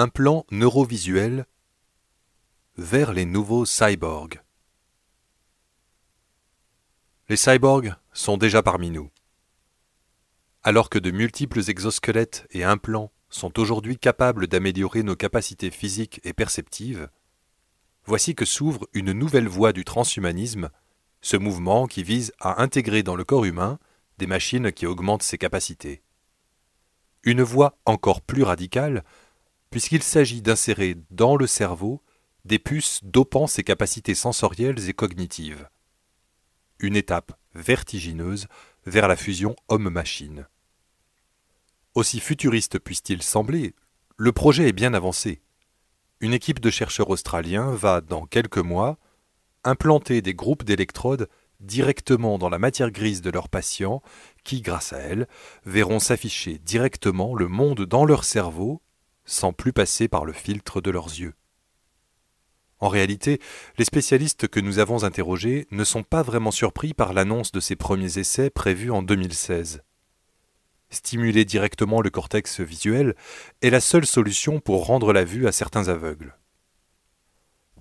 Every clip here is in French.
un plan neurovisuel vers les nouveaux cyborgs. Les cyborgs sont déjà parmi nous. Alors que de multiples exosquelettes et implants sont aujourd'hui capables d'améliorer nos capacités physiques et perceptives, voici que s'ouvre une nouvelle voie du transhumanisme, ce mouvement qui vise à intégrer dans le corps humain des machines qui augmentent ses capacités. Une voie encore plus radicale, puisqu'il s'agit d'insérer dans le cerveau des puces dopant ses capacités sensorielles et cognitives. Une étape vertigineuse vers la fusion homme-machine. Aussi futuriste puisse-t-il sembler, le projet est bien avancé. Une équipe de chercheurs australiens va, dans quelques mois, implanter des groupes d'électrodes directement dans la matière grise de leurs patients qui, grâce à elles, verront s'afficher directement le monde dans leur cerveau sans plus passer par le filtre de leurs yeux. En réalité, les spécialistes que nous avons interrogés ne sont pas vraiment surpris par l'annonce de ces premiers essais prévus en 2016. Stimuler directement le cortex visuel est la seule solution pour rendre la vue à certains aveugles.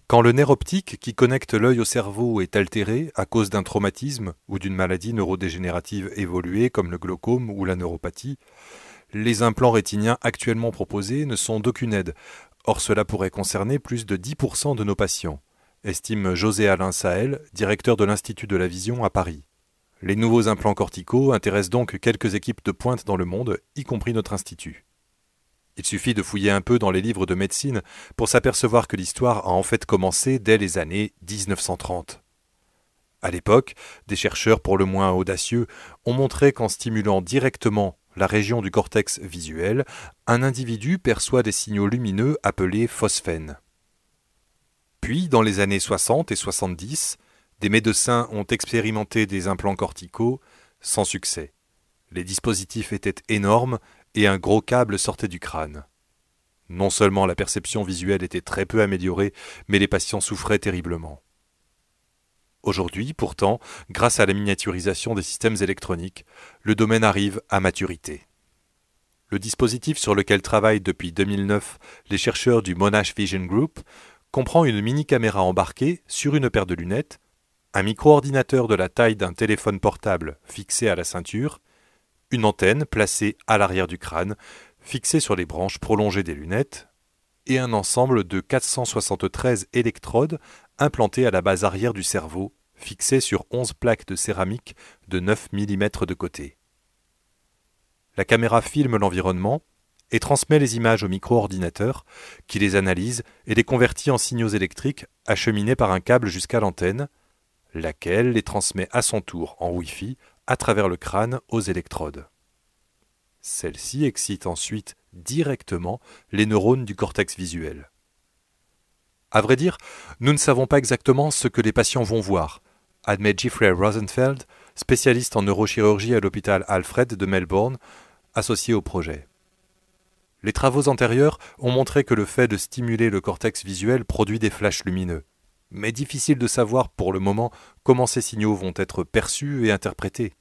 Quand le nerf optique qui connecte l'œil au cerveau est altéré à cause d'un traumatisme ou d'une maladie neurodégénérative évoluée comme le glaucome ou la neuropathie, les implants rétiniens actuellement proposés ne sont d'aucune aide. Or, cela pourrait concerner plus de 10% de nos patients, estime José-Alain Sahel, directeur de l'Institut de la Vision à Paris. Les nouveaux implants corticaux intéressent donc quelques équipes de pointe dans le monde, y compris notre institut. Il suffit de fouiller un peu dans les livres de médecine pour s'apercevoir que l'histoire a en fait commencé dès les années 1930. À l'époque, des chercheurs pour le moins audacieux ont montré qu'en stimulant directement la région du cortex visuel, un individu perçoit des signaux lumineux appelés phosphènes. Puis, dans les années 60 et 70, des médecins ont expérimenté des implants corticaux sans succès. Les dispositifs étaient énormes et un gros câble sortait du crâne. Non seulement la perception visuelle était très peu améliorée, mais les patients souffraient terriblement. Aujourd'hui, pourtant, grâce à la miniaturisation des systèmes électroniques, le domaine arrive à maturité. Le dispositif sur lequel travaillent depuis 2009 les chercheurs du Monash Vision Group comprend une mini-caméra embarquée sur une paire de lunettes, un micro-ordinateur de la taille d'un téléphone portable fixé à la ceinture, une antenne placée à l'arrière du crâne, fixée sur les branches prolongées des lunettes, et un ensemble de 473 électrodes implantées à la base arrière du cerveau, fixées sur 11 plaques de céramique de 9 mm de côté. La caméra filme l'environnement et transmet les images au micro-ordinateur, qui les analyse et les convertit en signaux électriques acheminés par un câble jusqu'à l'antenne, laquelle les transmet à son tour en Wi-Fi à travers le crâne aux électrodes. Celle-ci excite ensuite directement les neurones du cortex visuel. À vrai dire, nous ne savons pas exactement ce que les patients vont voir, admet Jeffrey Rosenfeld, spécialiste en neurochirurgie à l'hôpital Alfred de Melbourne, associé au projet. Les travaux antérieurs ont montré que le fait de stimuler le cortex visuel produit des flashs lumineux. Mais difficile de savoir pour le moment comment ces signaux vont être perçus et interprétés.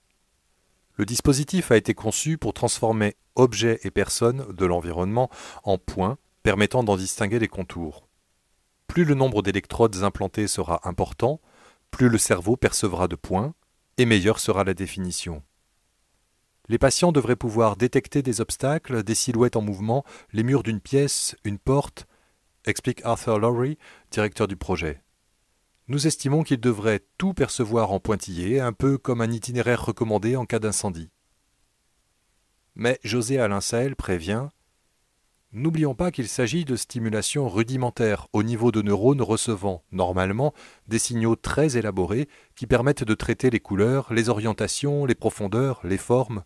Le dispositif a été conçu pour transformer objets et personnes de l'environnement en points permettant d'en distinguer les contours. Plus le nombre d'électrodes implantées sera important, plus le cerveau percevra de points et meilleure sera la définition. Les patients devraient pouvoir détecter des obstacles, des silhouettes en mouvement, les murs d'une pièce, une porte, explique Arthur Lowery, directeur du projet. Nous estimons qu'il devrait tout percevoir en pointillé, un peu comme un itinéraire recommandé en cas d'incendie. Mais José-Alain Sahel prévient « N'oublions pas qu'il s'agit de stimulation rudimentaire au niveau de neurones recevant, normalement, des signaux très élaborés qui permettent de traiter les couleurs, les orientations, les profondeurs, les formes.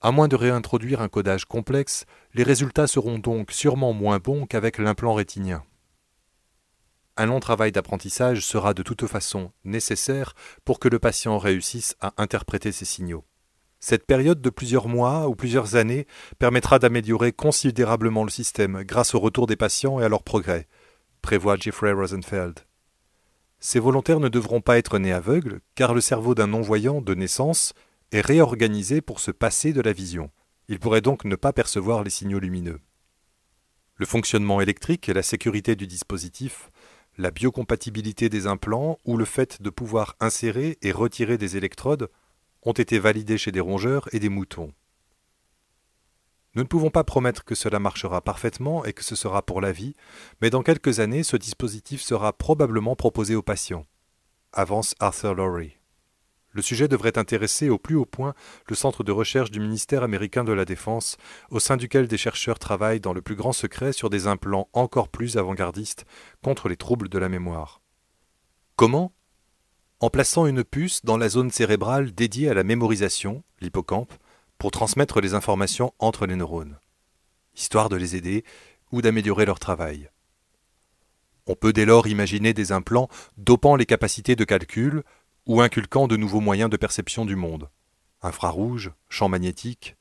À moins de réintroduire un codage complexe, les résultats seront donc sûrement moins bons qu'avec l'implant rétinien. » Un long travail d'apprentissage sera de toute façon nécessaire pour que le patient réussisse à interpréter ces signaux. Cette période de plusieurs mois ou plusieurs années permettra d'améliorer considérablement le système grâce au retour des patients et à leur progrès, prévoit Jeffrey Rosenfeld. Ces volontaires ne devront pas être nés aveugles, car le cerveau d'un non-voyant de naissance est réorganisé pour se passer de la vision. Il pourrait donc ne pas percevoir les signaux lumineux. le fonctionnement électrique et la sécurité du dispositif, la biocompatibilité des implants ou le fait de pouvoir insérer et retirer des électrodes ont été validés chez des rongeurs et des moutons. Nous ne pouvons pas promettre que cela marchera parfaitement et que ce sera pour la vie, mais dans quelques années, ce dispositif sera probablement proposé aux patients, avance Arthur Lowery. Le sujet devrait intéresser au plus haut point le centre de recherche du ministère américain de la Défense, au sein duquel des chercheurs travaillent dans le plus grand secret sur des implants encore plus avant-gardistes contre les troubles de la mémoire. Comment ? En plaçant une puce dans la zone cérébrale dédiée à la mémorisation, l'hippocampe, pour transmettre les informations entre les neurones, histoire de les aider ou d'améliorer leur travail. On peut dès lors imaginer des implants dopant les capacités de calcul ou inculquant de nouveaux moyens de perception du monde, infrarouge, champ magnétique,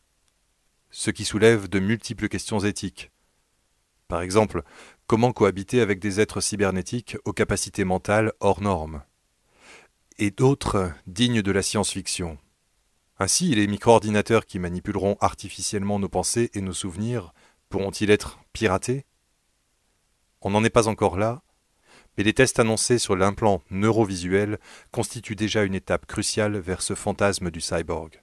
ce qui soulève de multiples questions éthiques. Par exemple, comment cohabiter avec des êtres cybernétiques aux capacités mentales hors normes, et d'autres dignes de la science-fiction. Ainsi, les micro-ordinateurs qui manipuleront artificiellement nos pensées et nos souvenirs pourront-ils être piratés? On n'en est pas encore là, mais les tests annoncés sur l'implant neurovisuel constituent déjà une étape cruciale vers ce fantasme du cyborg.